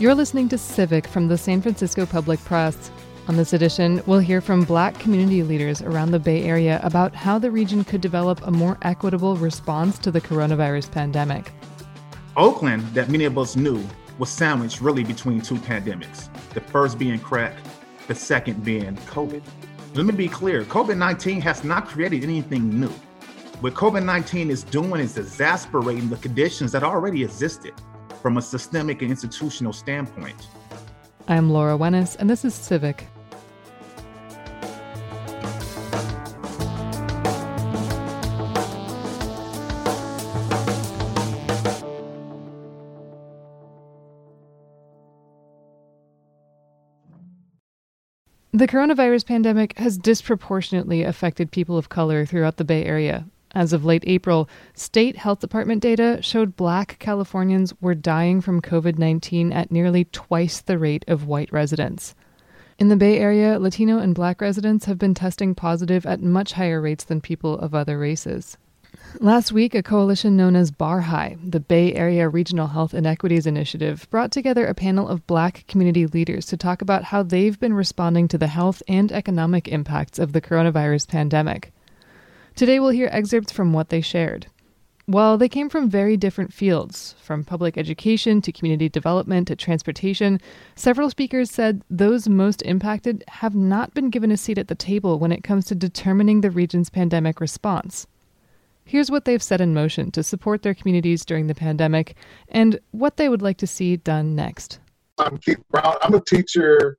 You're listening to Civic from the San Francisco Public Press. On this edition, we'll hear from Black community leaders around the Bay Area about how the region could develop a more equitable response to the coronavirus pandemic. Oakland, that many of us knew, was sandwiched really between two pandemics, the first being crack, the second being COVID. Let me be clear, COVID-19 has not created anything new. What COVID-19 is doing is exacerbating the conditions that already existed from a systemic and institutional standpoint. I'm Laura Wenis, and this is Civic. The coronavirus pandemic has disproportionately affected people of color throughout the Bay Area. As of late April, state health department data showed Black Californians were dying from COVID-19 at nearly twice the rate of white residents. In the Bay Area, Latino and Black residents have been testing positive at much higher rates than people of other races. Last week, a coalition known as BARHI, the Bay Area Regional Health Inequities Initiative, brought together a panel of Black community leaders to talk about how they've been responding to the health and economic impacts of the coronavirus pandemic. Today, we'll hear excerpts from what they shared. While they came from very different fields, from public education to community development to transportation, several speakers said those most impacted have not been given a seat at the table when it comes to determining the region's pandemic response. Here's what they've set in motion to support their communities during the pandemic and what they would like to see done next. I'm Keith Brown. I'm a teacher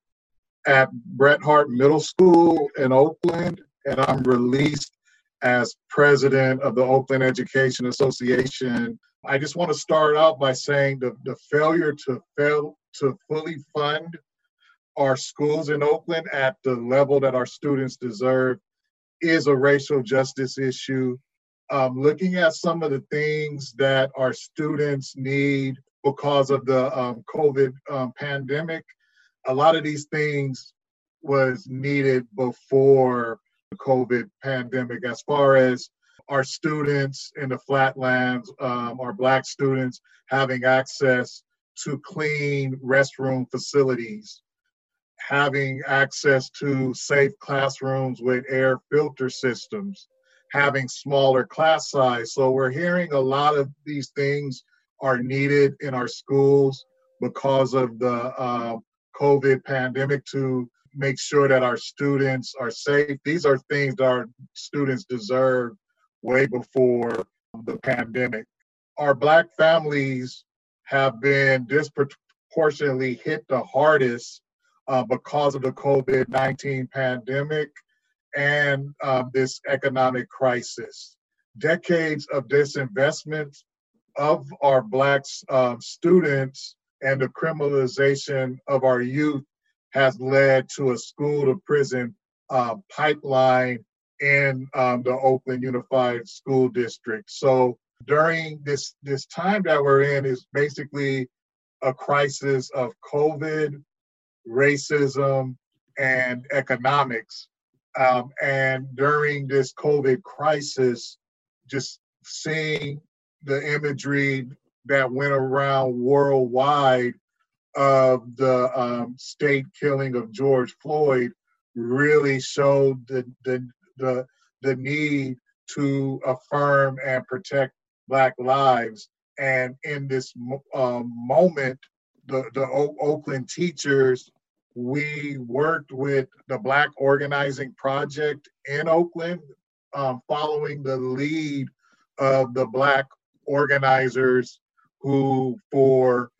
at Bret Hart Middle School in Oakland, and I'm released as president of the Oakland Education Association. I just want to start out by saying the failure to fully fund our schools in Oakland at the level that our students deserve is a racial justice issue. Looking at some of the things that our students need because of the COVID pandemic, a lot of these things was needed before the COVID pandemic. As far as our students in the flatlands, our Black students having access to clean restroom facilities, having access to safe classrooms with air filter systems, having smaller class size. So we're hearing a lot of these things are needed in our schools because of the COVID pandemic to make sure that our students are safe. These are things that our students deserve way before the pandemic. Our Black families have been disproportionately hit the hardest because of the COVID-19 pandemic and this economic crisis. Decades of disinvestment of our Black students and the criminalization of our youth has led to a school-to-prison pipeline in the Oakland Unified School District. So during this time that we're in is basically a crisis of COVID, racism, and economics. And during this COVID crisis, just seeing the imagery that went around worldwide of the state killing of George Floyd really showed the need to affirm and protect Black lives. And in this moment, the Oakland teachers, we worked with the Black Organizing Project in Oakland, following the lead of the Black organizers who for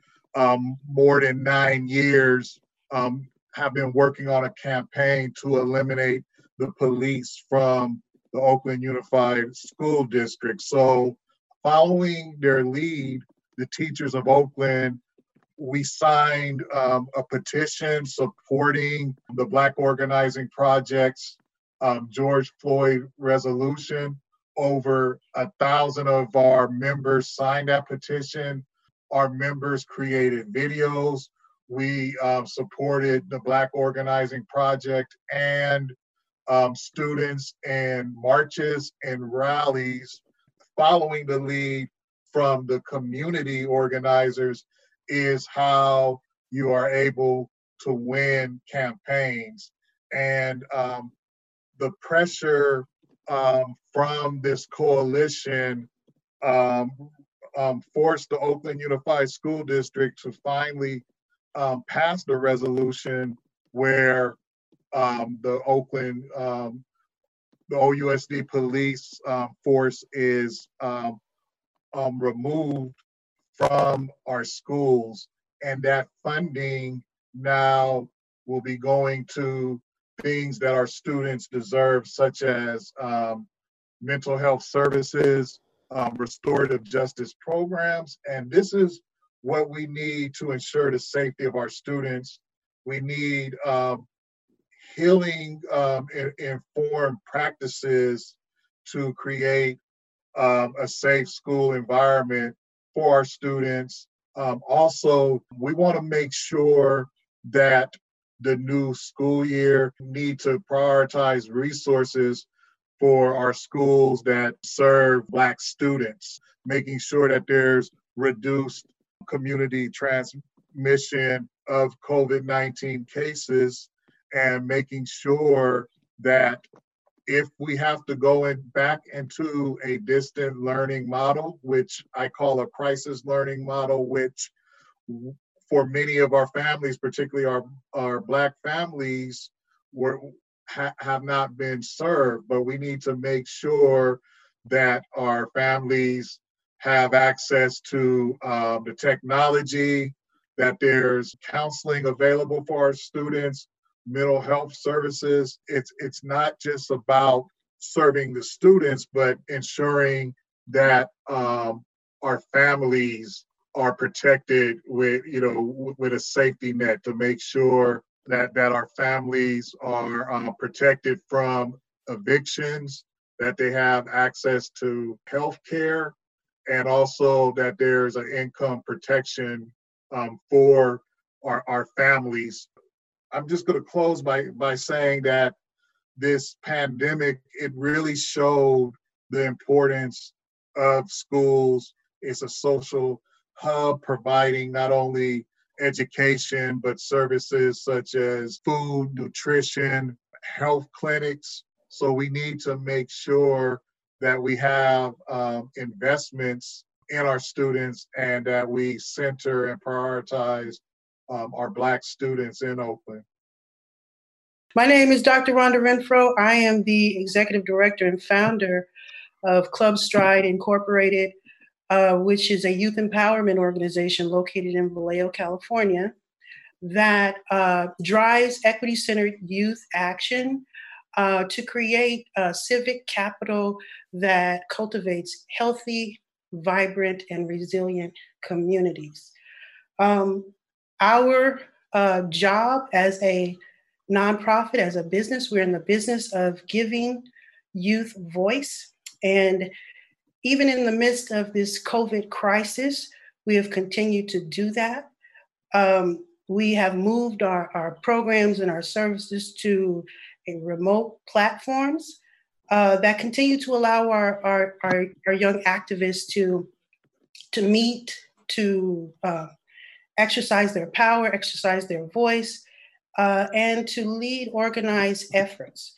more than 9 years have been working on a campaign to eliminate the police from the Oakland Unified School District. So following their lead, the teachers of Oakland, we signed a petition supporting the Black Organizing Project's George Floyd resolution. Over 1,000 of our members signed that petition. Our members created videos. We supported the Black Organizing Project and students in marches and rallies, following the lead from the community organizers is how you are able to win campaigns. And the pressure from this coalition forced the Oakland Unified School District to finally pass the resolution where the OUSD police force is removed from our schools, and that funding now will be going to things that our students deserve, such as mental health services, restorative justice programs. And this is what we need to ensure the safety of our students. We need healing informed practices to create a safe school environment for our students. Also, we want to make sure that the new school year need to prioritize resources for our schools that serve Black students, making sure that there's reduced community transmission of COVID-19 cases, and making sure that if we have to go back into a distant learning model, which I call a crisis learning model, which for many of our families, particularly our Black families, have not been served, but we need to make sure that our families have access to the technology, that there's counseling available for our students, mental health services. It's not just about serving the students, but ensuring that our families are protected with, with a safety net to make sure that our families are protected from evictions, that they have access to health care, and also that there's an income protection for our families. I'm just going to close by saying that this pandemic, it really showed the importance of schools. It's a social hub providing not only education, but services such as food, nutrition, health clinics. So we need to make sure that we have investments in our students and that we center and prioritize our Black students in Oakland. My name is Dr. Rhonda Renfro. I am the Executive Director and Founder of Club Stride Incorporated, which is a youth empowerment organization located in Vallejo, California, that drives equity-centered youth action to create a civic capital that cultivates healthy, vibrant, and resilient communities. Our job as a nonprofit, as a business, we're in the business of giving youth voice. And even in the midst of this COVID crisis, we have continued to do that. We have moved our programs and our services to remote platforms that continue to allow our young activists to meet, to exercise their power, exercise their voice, and to lead organized efforts.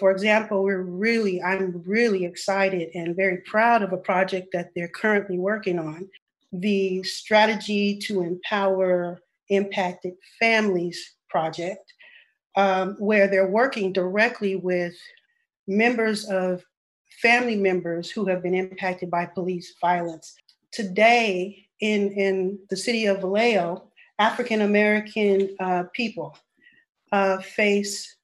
For example, I'm really excited and very proud of a project that they're currently working on, the Strategy to Empower Impacted Families project, where they're working directly with family members who have been impacted by police violence. Today, in the city of Vallejo, African-American people face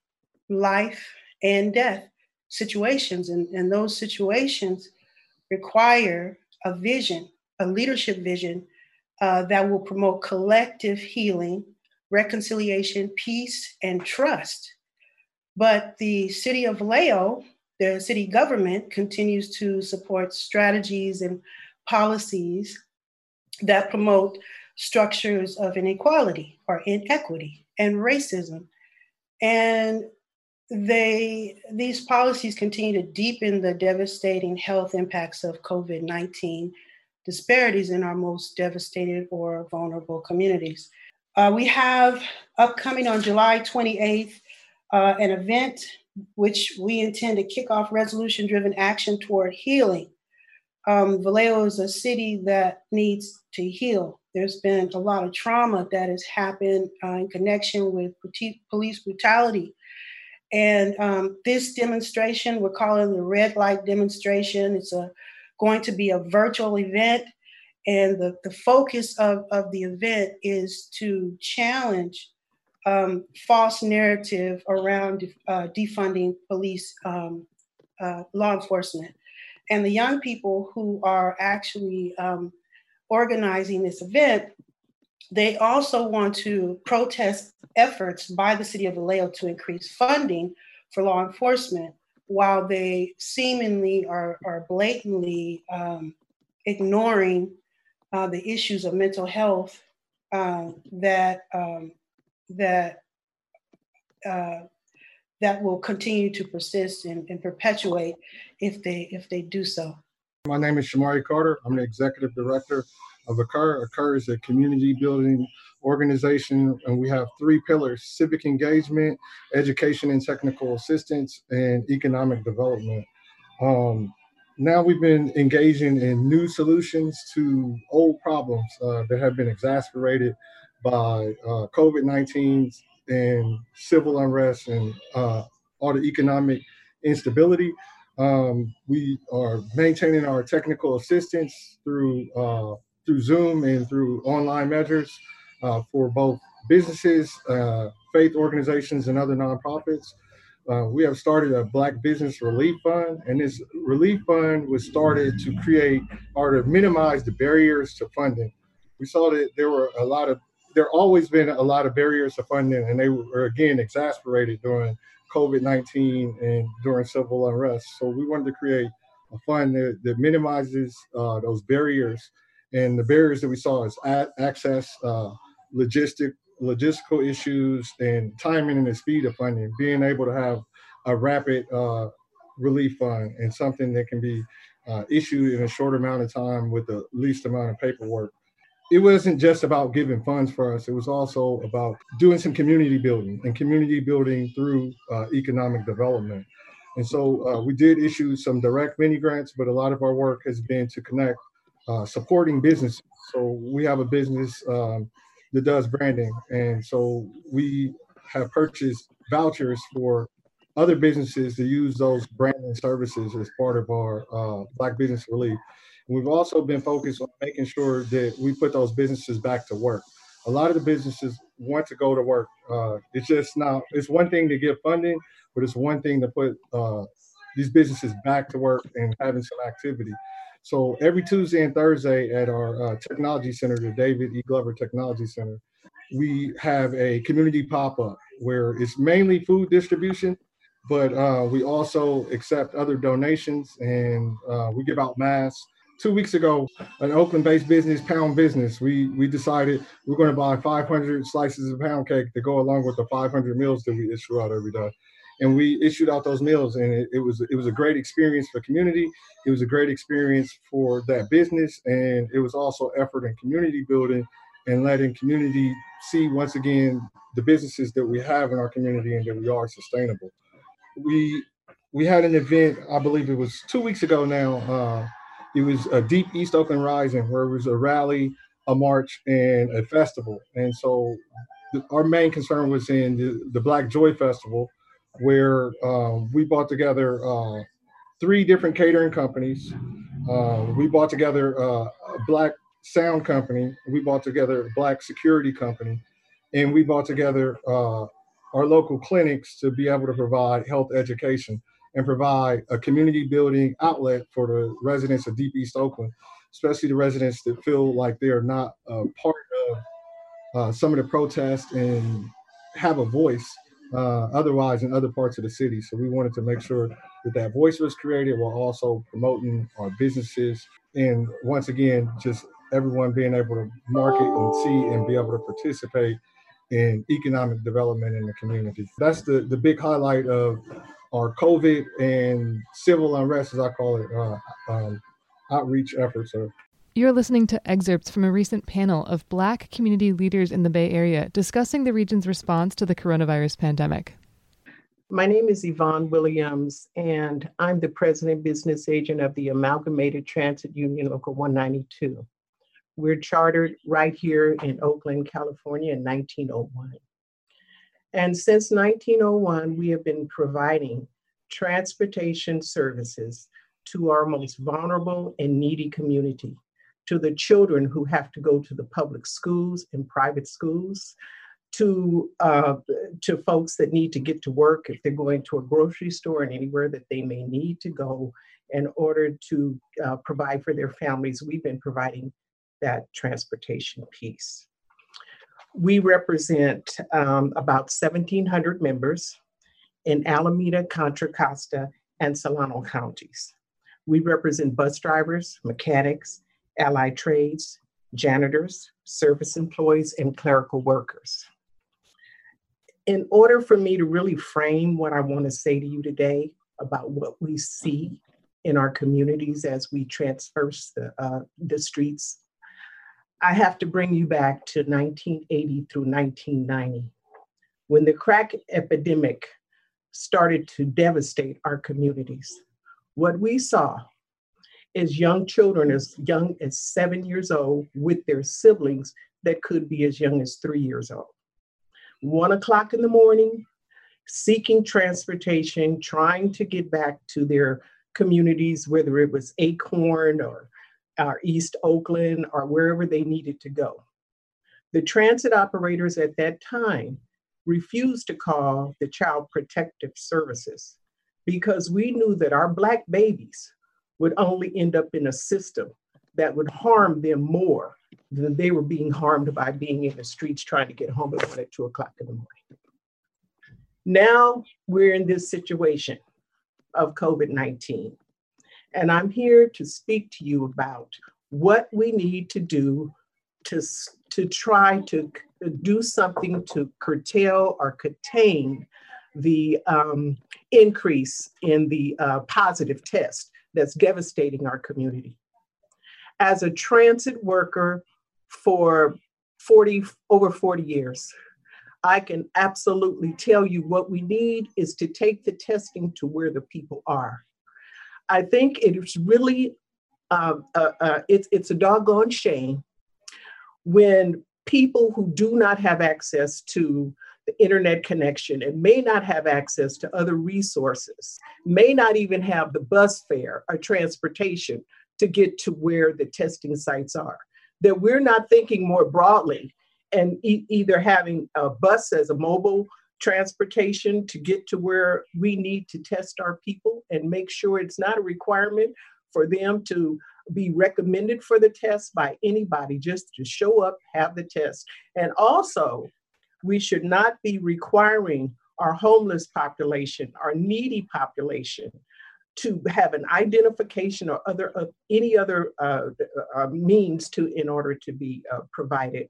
life and death situations. And those situations require a vision, a leadership vision that will promote collective healing, reconciliation, peace, and trust. But the city of Vallejo, the city government, continues to support strategies and policies that promote structures of inequality or inequity and racism. And these policies continue to deepen the devastating health impacts of COVID-19 disparities in our most devastated or vulnerable communities. We have upcoming on July 28th, an event which we intend to kick off resolution-driven action toward healing. Vallejo is a city that needs to heal. There's been a lot of trauma that has happened in connection with police brutality. And this demonstration, we're calling the Red Light Demonstration. It's going to be a virtual event. And the focus of the event is to challenge false narrative around defunding police law enforcement. And the young people who are actually organizing this event, they also want to protest efforts by the city of Vallejo to increase funding for law enforcement, while they seemingly are blatantly ignoring the issues of mental health that will continue to persist and perpetuate if they do so. My name is Shamari Carter. I'm the executive director of ACCUR. ACCUR is a community building organization, and we have three pillars: civic engagement, education and technical assistance, and economic development. Now we've been engaging in new solutions to old problems that have been exacerbated by COVID-19 and civil unrest and all the economic instability. We are maintaining our technical assistance through Zoom and through online measures for both businesses, faith organizations, and other nonprofits. We have started a Black Business Relief Fund, and this relief fund was started to create or to minimize the barriers to funding. We saw that there always been a lot of barriers to funding, and they were again exacerbated during COVID-19 and during civil unrest. So we wanted to create a fund that minimizes those barriers, and the barriers that we saw is access, logistical issues, and timing and the speed of funding. Being able to have a rapid relief fund and something that can be issued in a short amount of time with the least amount of paperwork. It wasn't just about giving funds for us. It was also about doing some community building, and community building through economic development. And so we did issue some direct mini grants, but a lot of our work has been to connect supporting businesses. So we have a business that does branding. And so we have purchased vouchers for other businesses to use those branding services as part of our Black Business Relief. We've also been focused on making sure that we put those businesses back to work. A lot of the businesses want to go to work. It's just now, it's one thing to give funding, but it's one thing to put these businesses back to work and having some activity. So every Tuesday and Thursday at our technology center, the David E. Glover Technology Center, we have a community pop-up where it's mainly food distribution, but we also accept other donations, and we give out masks. 2 weeks ago, an Oakland-based business, Pound Business, we decided we're going to buy 500 slices of pound cake to go along with the 500 meals that we issue out every day. And we issued out those meals, and it was a great experience for community. It was a great experience for that business, and it was also effort in community building and letting community see, once again, the businesses that we have in our community and that we are sustainable. We had an event, I believe it was 2 weeks ago now, it was a Deep East Oakland Rising, where it was a rally, a march, and a festival. And so our main concern was in the Black Joy Festival, where we brought together three different catering companies. We brought together a Black sound company. We brought together a Black security company. And we brought together our local clinics to be able to provide health education and provide a community building outlet for the residents of Deep East Oakland, especially the residents that feel like they are not a part of some of the protests and have a voice otherwise in other parts of the city. So we wanted to make sure that voice was created while also promoting our businesses. And once again, just everyone being able to market and see and be able to participate in economic development in the community. That's the big highlight of our COVID and civil unrest, as I call it, outreach efforts. You're listening to excerpts from a recent panel of Black community leaders in the Bay Area discussing the region's response to the coronavirus pandemic. My name is Yvonne Williams, and I'm the president and business agent of the Amalgamated Transit Union Local 192. We're chartered right here in Oakland, California in 1901. And since 1901, we have been providing transportation services to our most vulnerable and needy community, to the children who have to go to the public schools and private schools, to folks that need to get to work if they're going to a grocery store and anywhere that they may need to go in order to provide for their families. We've been providing that transportation piece. We represent about 1,700 members in Alameda, Contra Costa, and Solano counties. We represent bus drivers, mechanics, allied trades, janitors, service employees, and clerical workers. In order for me to really frame what I want to say to you today about what we see in our communities as we traverse the streets, I have to bring you back to 1980 through 1990, when the crack epidemic started to devastate our communities. What we saw is young children as young as 7 years old with their siblings that could be as young as 3 years old. 1 o'clock in the morning, seeking transportation, trying to get back to their communities, whether it was Acorn or East Oakland or wherever they needed to go. The transit operators at that time refused to call the Child Protective Services because we knew that our Black babies would only end up in a system that would harm them more than they were being harmed by being in the streets trying to get home at 2 o'clock in the morning. Now we're in this situation of COVID-19. And I'm here to speak to you about what we need to do to try to do something to curtail or contain the increase in the positive test that's devastating our community. As a transit worker for over 40 years, I can absolutely tell you what we need is to take the testing to where the people are. I think it's really, it's a doggone shame when people who do not have access to the internet connection and may not have access to other resources, may not even have the bus fare or transportation to get to where the testing sites are, that we're not thinking more broadly and either having a bus as a mobile transportation to get to where we need to test our people and make sure it's not a requirement for them to be recommended for the test by anybody, just to show up, have the test. And also, we should not be requiring our homeless population, our needy population, to have an identification or any other means in order to be provided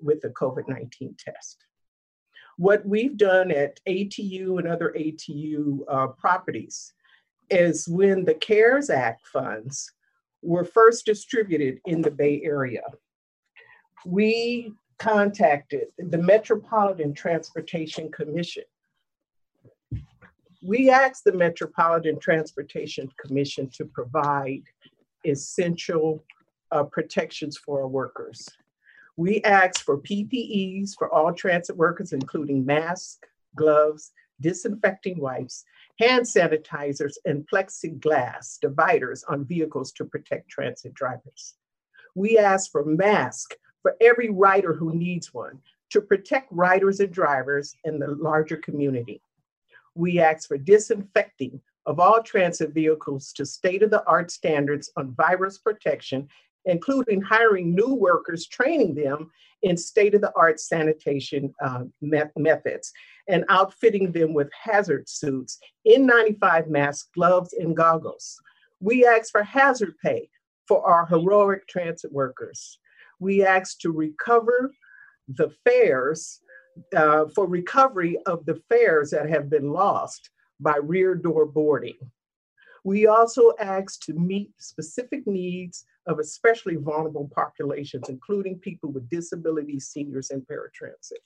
with a COVID-19 test. What we've done at ATU and other ATU properties is when the CARES Act funds were first distributed in the Bay Area, we contacted the Metropolitan Transportation Commission. We asked the Metropolitan Transportation Commission to provide essential protections for our workers. We asked for PPEs for all transit workers, including masks, gloves, disinfecting wipes, hand sanitizers, and plexiglass dividers on vehicles to protect transit drivers. We asked for masks for every rider who needs one to protect riders and drivers in the larger community. We asked for disinfecting of all transit vehicles to state-of-the-art standards on virus protection, including hiring new workers, training them in state-of-the-art sanitation methods, and outfitting them with hazard suits, N95 masks, gloves, and goggles. We asked for hazard pay for our heroic transit workers. We asked to recover the fares, for recovery of the fares that have been lost by rear door boarding. We also asked to meet specific needs of especially vulnerable populations, including people with disabilities, seniors, and paratransit.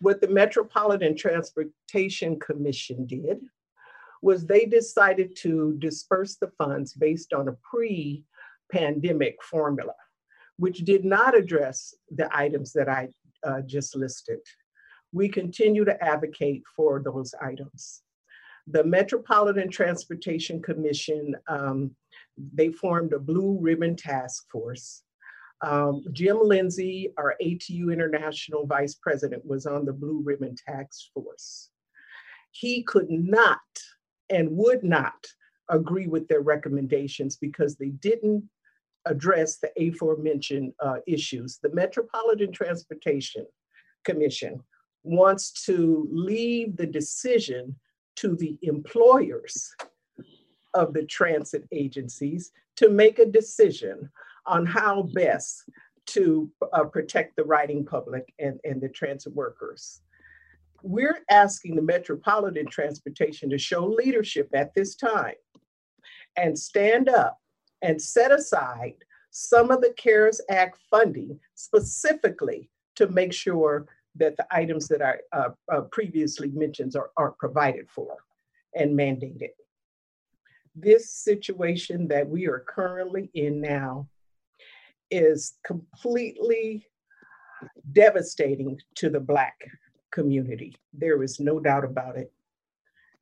What the Metropolitan Transportation Commission did was they decided to disperse the funds based on a pre-pandemic formula, which did not address the items that I just listed. We continue to advocate for those items. The Metropolitan Transportation Commission, they formed a Blue Ribbon Task Force. Jim Lindsay, our ATU International Vice President, was on the Blue Ribbon Task Force. He could not and would not agree with their recommendations because they didn't address the aforementioned issues. The Metropolitan Transportation Commission wants to leave the decision to the employers of the transit agencies to make a decision on how best to protect the riding public and the transit workers. We're asking the Metropolitan Transportation to show leadership at this time and stand up and set aside some of the CARES Act funding specifically to make sure that the items that I previously mentioned are provided for and mandated. This situation that we are currently in now is completely devastating to the Black community. There is no doubt about it.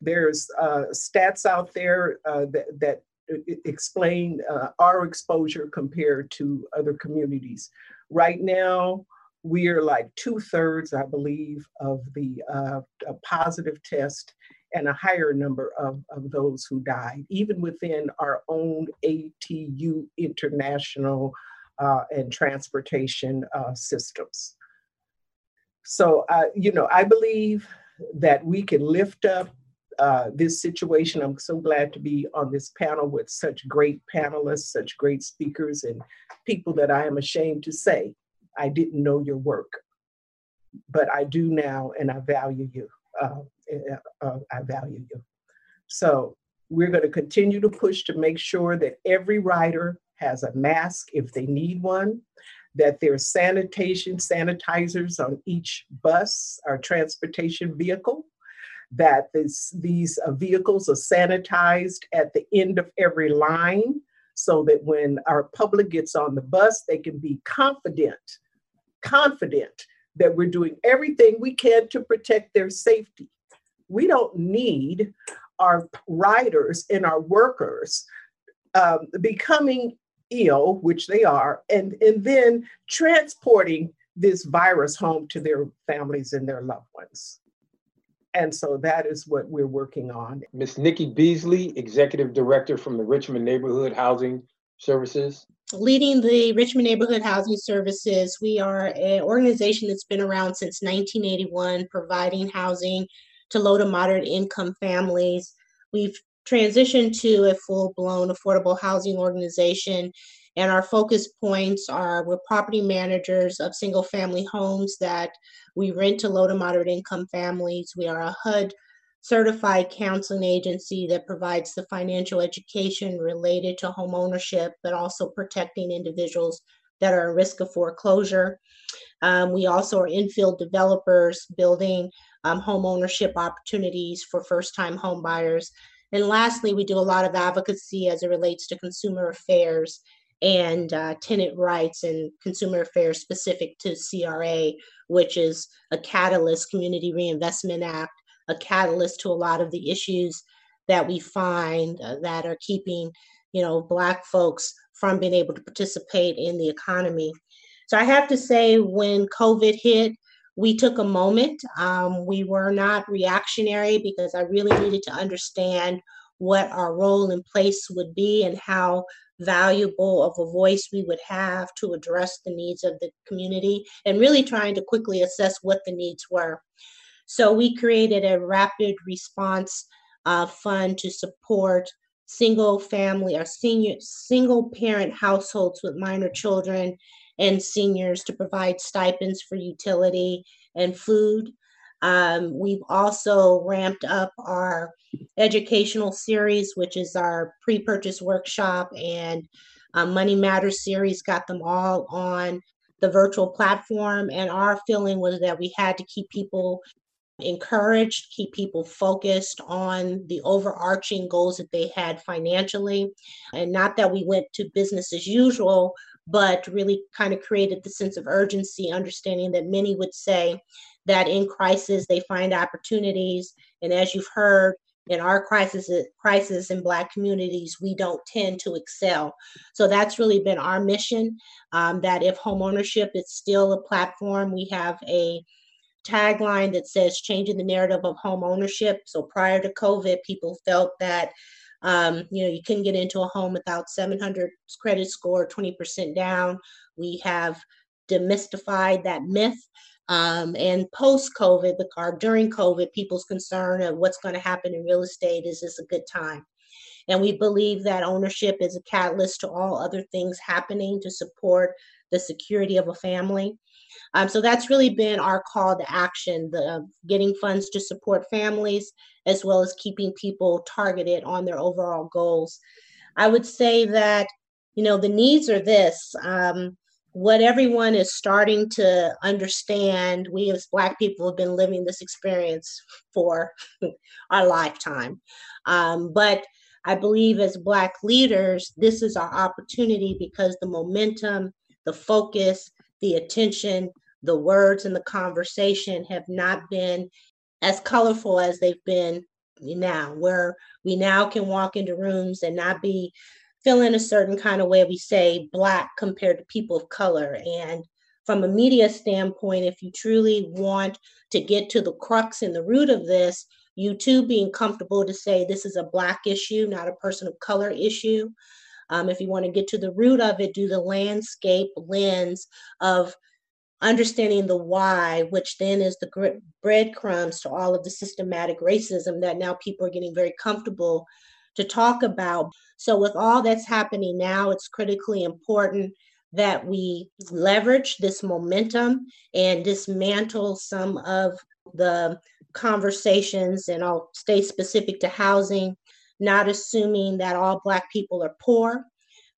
There's stats out there that explain our exposure compared to other communities. Right now, we are like 2/3, I believe, of the positive test and a higher number of those who died, even within our own ATU International and transportation systems. So, you know, I believe that we can lift up this situation. I'm so glad to be on this panel with such great panelists, such great speakers, and people that I am ashamed to say I didn't know your work, but I do now, and I value you. I value you. So we're going to continue to push to make sure that every rider has a mask if they need one, that there's sanitizers on each bus or transportation vehicle, that these vehicles are sanitized at the end of every line so that when our public gets on the bus, they can be confident that we're doing everything we can to protect their safety. We don't need our riders and our workers becoming ill, which they are, and then transporting this virus home to their families and their loved ones. And so that is what we're working on. Ms. Nikki Beasley, Executive Director from the Richmond Neighborhood Housing Services. Leading the Richmond Neighborhood Housing Services, we are an organization that's been around since 1981, providing housing to low to moderate income families. We've transitioned to a full-blown affordable housing organization, and our focus points are we're property managers of single-family homes that we rent to low to moderate income families. We are a HUD certified counseling agency that provides the financial education related to home ownership, but also protecting individuals that are at risk of foreclosure. We also are infield developers building home ownership opportunities for first-time home buyers. And lastly, we do a lot of advocacy as it relates to consumer affairs and tenant rights, and consumer affairs specific to CRA, which is a catalyst, Community Reinvestment Act, a catalyst to a lot of the issues that we find that are keeping, you know, Black folks from being able to participate in the economy. So I have to say, when COVID hit, we took a moment. We were not reactionary because I really needed to understand what our role in place would be and how valuable of a voice we would have to address the needs of the community, and really trying to quickly assess what the needs were. So we created a rapid response fund to support single family or single parent households with minor children and seniors to provide stipends for utility and food. We've also ramped up our educational series, which is our pre-purchase workshop and Money Matters series got them all on the virtual platform. And our feeling was that we had to keep people encouraged, keep people focused on the overarching goals that they had financially. And not that we went to business as usual, but really kind of created the sense of urgency, understanding that many would say that in crisis, they find opportunities. And as you've heard, in our crisis in Black communities, we don't tend to excel. So that's really been our mission, that if homeownership is still a platform, we have a tagline that says changing the narrative of homeownership. So prior to COVID, people felt that you couldn't get into a home without 700 credit score, 20% down. We have demystified that myth. And post-COVID, or during COVID, people's concern of what's going to happen in real estate, is this a good time? And we believe that ownership is a catalyst to all other things happening to support the security of a family. So that's really been our call to action, the getting funds to support families, as well as keeping people targeted on their overall goals. I would say that, the needs are this. What everyone is starting to understand, we as Black people have been living this experience for our lifetime. But I believe as Black leaders, this is our opportunity because the momentum, the focus, the attention, the words, and the conversation have not been as colorful as they've been now, where we now can walk into rooms and not be feeling a certain kind of way. We say Black compared to people of color. And from a media standpoint, if you truly want to get to the crux and the root of this, you too being comfortable to say this is a Black issue, not a person of color issue. If you want to get to the root of it, do the landscape lens of understanding the why, which then is the breadcrumbs to all of the systematic racism that now people are getting very comfortable to talk about. So with all that's happening now, it's critically important that we leverage this momentum and dismantle some of the conversations, and I'll stay specific to housing, not assuming that all Black people are poor,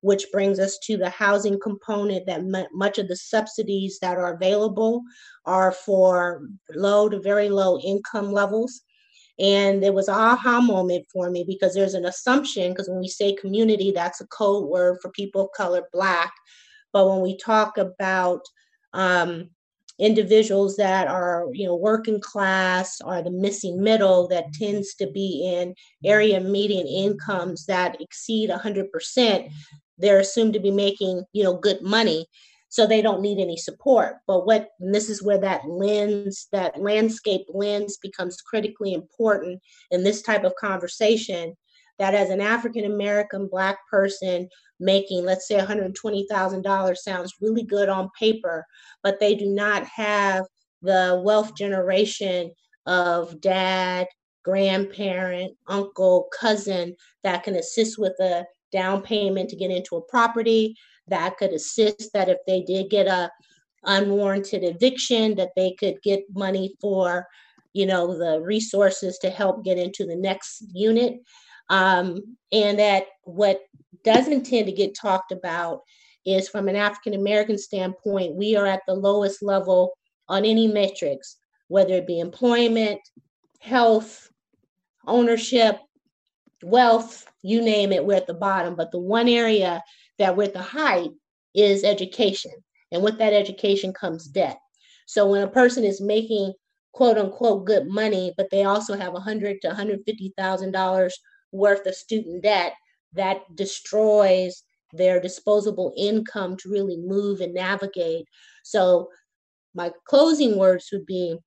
which brings us to the housing component, that much of the subsidies that are available are for low to very low income levels. And it was an aha moment for me, because there's an assumption, because when we say community, that's a code word for people of color, Black. But when we talk about individuals that are, working class or the missing middle, that tends to be in area median incomes that exceed 100%, they're assumed to be making, good money. So they don't need any support. But and this is where that landscape lens becomes critically important in this type of conversation, that as an African-American Black person making, let's say $120,000 sounds really good on paper, but they do not have the wealth generation of dad, grandparent, uncle, cousin that can assist with a down payment to get into a property, that could assist that if they did get a unwarranted eviction, that they could get money for, the resources to help get into the next unit. And that what doesn't tend to get talked about is, from an African-American standpoint, we are at the lowest level on any metrics, whether it be employment, health, ownership, wealth, you name it, we're at the bottom. But the one area that we're at the height is education. And with that education comes debt. So when a person is making quote unquote good money, but they also have $100,000 to $150,000 worth of student debt, that destroys their disposable income to really move and navigate. So my closing words would be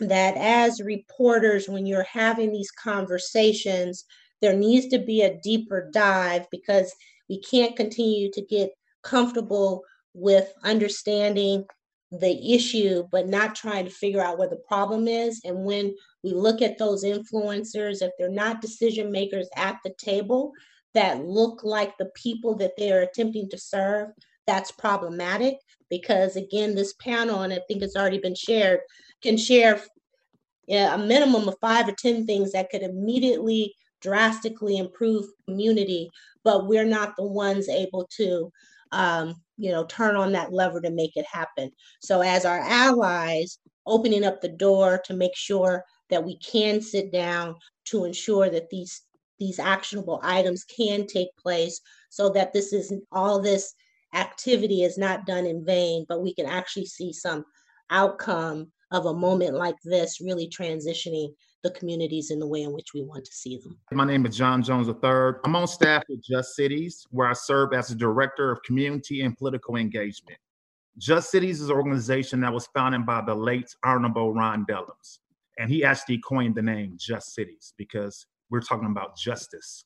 that as reporters, when you're having these conversations, there needs to be a deeper dive, because we can't continue to get comfortable with understanding the issue, but not trying to figure out where the problem is. And when we look at those influencers, if they're not decision makers at the table that look like the people that they are attempting to serve, that's problematic. Because again, this panel, and I think it's already been shared, can share a minimum of 5 or 10 things that could immediately drastically improve community, but we're not the ones able to, turn on that lever to make it happen. So as our allies, opening up the door to make sure that we can sit down to ensure that these actionable items can take place, so that this isn't, all this activity is not done in vain, but we can actually see some outcome of a moment like this really transitioning the communities in the way in which we want to see them. My name is John Jones III. I'm on staff at Just Cities, where I serve as the Director of Community and Political Engagement. Just Cities is an organization that was founded by the late Honorable Ron Dellums, and he actually coined the name Just Cities because we're talking about justice.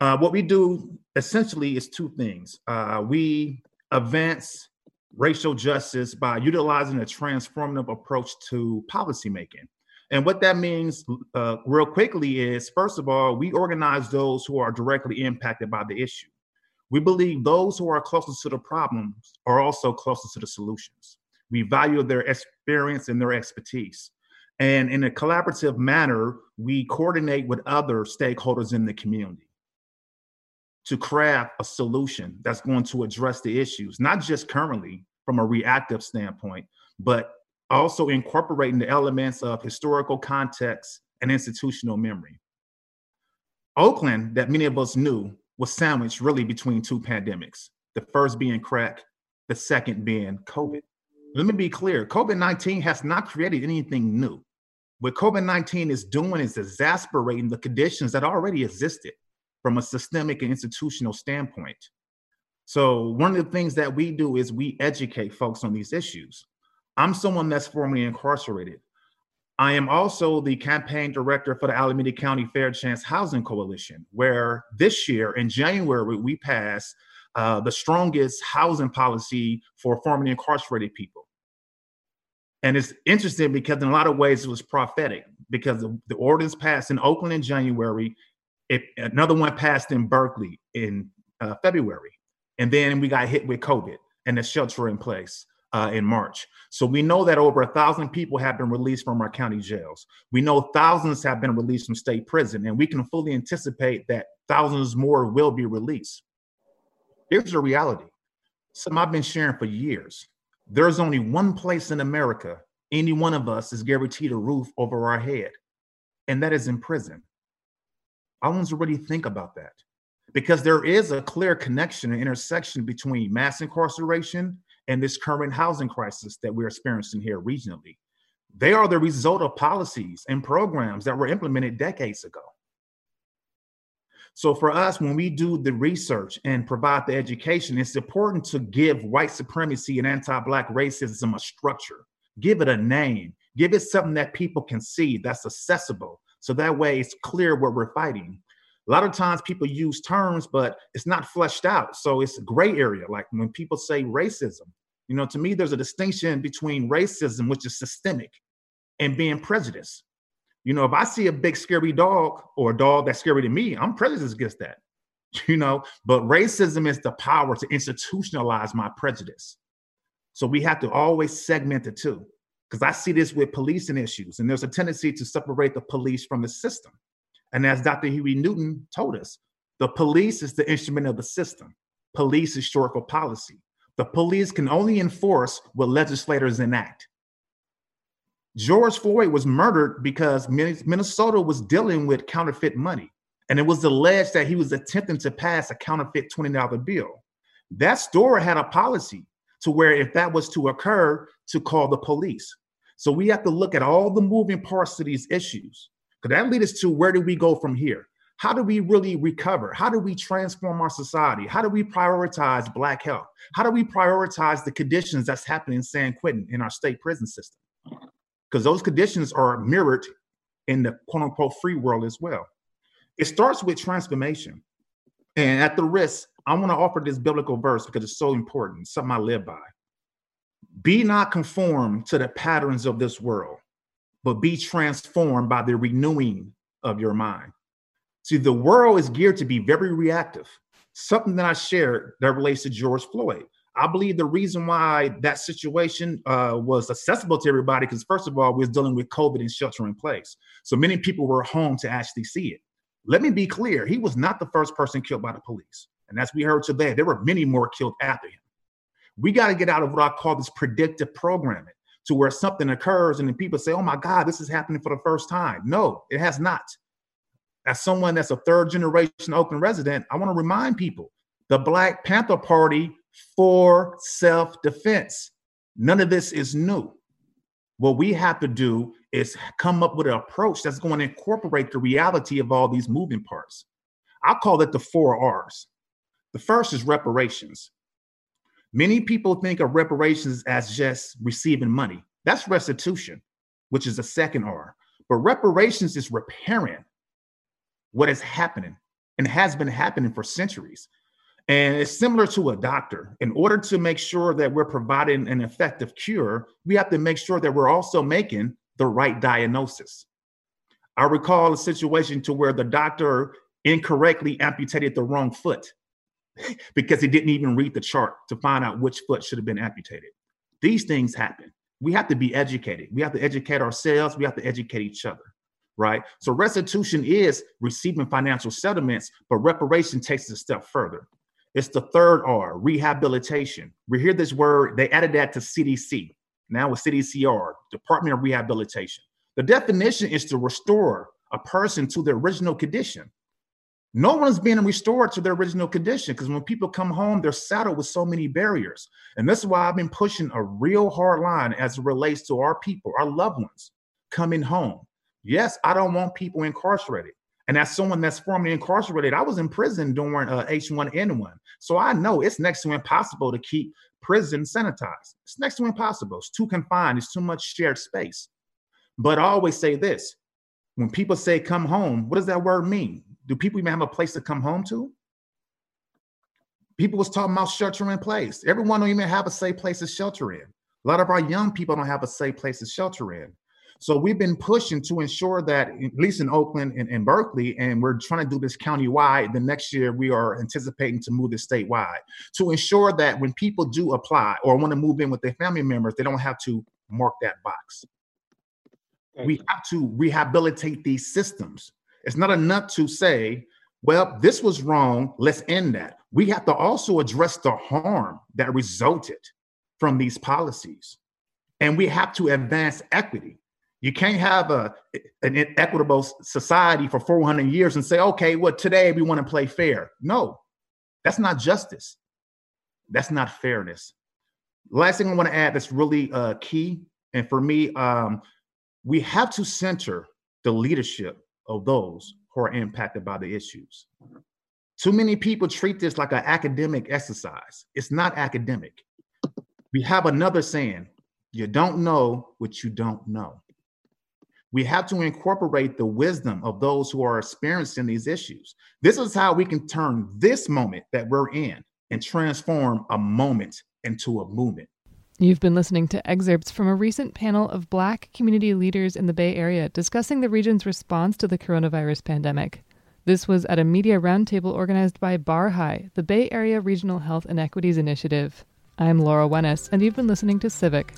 What we do essentially is two things. We advance racial justice by utilizing a transformative approach to policymaking. And what that means real quickly is, first of all, we organize those who are directly impacted by the issue. We believe those who are closest to the problems are also closest to the solutions. We value their experience and their expertise. And in a collaborative manner, we coordinate with other stakeholders in the community to craft a solution that's going to address the issues, not just currently from a reactive standpoint, but also incorporating the elements of historical context and institutional memory. Oakland, that many of us knew, was sandwiched really between two pandemics, the first being crack, the second being COVID. Let me be clear, COVID-19 has not created anything new. What COVID-19 is doing is exacerbating the conditions that already existed from a systemic and institutional standpoint. So one of the things that we do is we educate folks on these issues. I'm someone that's formerly incarcerated. I am also the campaign director for the Alameda County Fair Chance Housing Coalition, where this year in January, we passed the strongest housing policy for formerly incarcerated people. And it's interesting because in a lot of ways it was prophetic, because the ordinance passed in Oakland in January, another one passed in Berkeley in February. And then we got hit with COVID and the shelter in place in March. So we know that over 1,000 people have been released from our county jails. We know thousands have been released from state prison, and we can fully anticipate that thousands more will be released. Here's the reality. Something I've been sharing for years. There's only one place in America any one of us is guaranteed a roof over our head, and that is in prison. I want to really think about that, because there is a clear connection and intersection between mass incarceration and this current housing crisis that we're experiencing here regionally. They are the result of policies and programs that were implemented decades ago. So for us, when we do the research and provide the education, it's important to give white supremacy and anti-Black racism a structure. Give it a name. Give it something that people can see, that's accessible. So that way it's clear what we're fighting. A lot of times people use terms, but it's not fleshed out. So it's a gray area. Like when people say racism, to me, there's a distinction between racism, which is systemic, and being prejudiced. If I see a big scary dog or a dog that's scary to me, I'm prejudiced against that, but racism is the power to institutionalize my prejudice. So we have to always segment the two. Because I see this with policing issues, and there's a tendency to separate the police from the system. And as Dr. Huey Newton told us, the police is the instrument of the system. Police is short for policy. The police can only enforce what legislators enact. George Floyd was murdered because Minnesota was dealing with counterfeit money, and it was alleged that he was attempting to pass a counterfeit $20 bill. That store had a policy to where if that was to occur, to call the police. So we have to look at all the moving parts to these issues, because that leads us to where do we go from here? How do we really recover? How do we transform our society? How do we prioritize Black health? How do we prioritize the conditions that's happening in San Quentin in our state prison system? Because those conditions are mirrored in the quote unquote free world as well. It starts with transformation. And at the risk, I want to offer this biblical verse because it's so important, it's something I live by. Be not conformed to the patterns of this world, but be transformed by the renewing of your mind. See, the world is geared to be very reactive. Something that I shared that relates to George Floyd. I believe the reason why that situation was accessible to everybody, because first of all, we were dealing with COVID and shelter in place. So many people were home to actually see it. Let me be clear. He was not the first person killed by the police. And as we heard today, there were many more killed after him. We got to get out of what I call this predictive programming, to where something occurs and then people say, oh my God, this is happening for the first time. No, it has not. As someone that's a third generation Oakland resident, I want to remind people, the Black Panther Party for self-defense. None of this is new. What we have to do is come up with an approach that's going to incorporate the reality of all these moving parts. I call it the 4 R's. The first is reparations. Many people think of reparations as just receiving money. That's restitution, which is the second R. But reparations is repairing what is happening and has been happening for centuries. And it's similar to a doctor. In order to make sure that we're providing an effective cure, we have to make sure that we're also making the right diagnosis. I recall a situation to where the doctor incorrectly amputated the wrong foot because he didn't even read the chart to find out which foot should have been amputated. These things happen. We have to be educated. We have to educate ourselves. We have to educate each other, right? So restitution is receiving financial settlements, but reparation takes it a step further. It's the third R, rehabilitation. We hear this word, they added that to CDC. Now with CDCR, Department of Rehabilitation. The definition is to restore a person to their original condition. No one's being restored to their original condition, because when people come home, they're saddled with so many barriers. And that's why I've been pushing a real hard line as it relates to our people, our loved ones coming home. Yes, I don't want people incarcerated. And as someone that's formerly incarcerated, I was in prison during H1N1. So I know it's next to impossible to keep prison sanitized. It's next to impossible. It's too confined. It's too much shared space. But I always say this. When people say come home, what does that word mean? Do people even have a place to come home to? People was talking about shelter in place. Everyone don't even have a safe place to shelter in. A lot of our young people don't have a safe place to shelter in. So we've been pushing to ensure that, at least in Oakland and Berkeley, and we're trying to do this countywide. The next year, we are anticipating to move this statewide to ensure that when people do apply or want to move in with their family members, they don't have to mark that box. We have to rehabilitate these systems. It's not enough to say, well, this was wrong, let's end that. We have to also address the harm that resulted from these policies. And we have to advance equity. You can't have an inequitable society for 400 years and say, okay, well, today we want to play fair. No, that's not justice. That's not fairness. Last thing I want to add that's really key, and for me, we have to center the leadership of those who are impacted by the issues. Too many people treat this like an academic exercise. It's not academic. We have another saying, you don't know what you don't know. We have to incorporate the wisdom of those who are experiencing these issues. This is how we can turn this moment that we're in and transform a moment into a movement. You've been listening to excerpts from a recent panel of Black community leaders in the Bay Area discussing the region's response to the coronavirus pandemic. This was at a media roundtable organized by BARHI, the Bay Area Regional Health Inequities Initiative. I'm Laura Wenis, and you've been listening to Civic.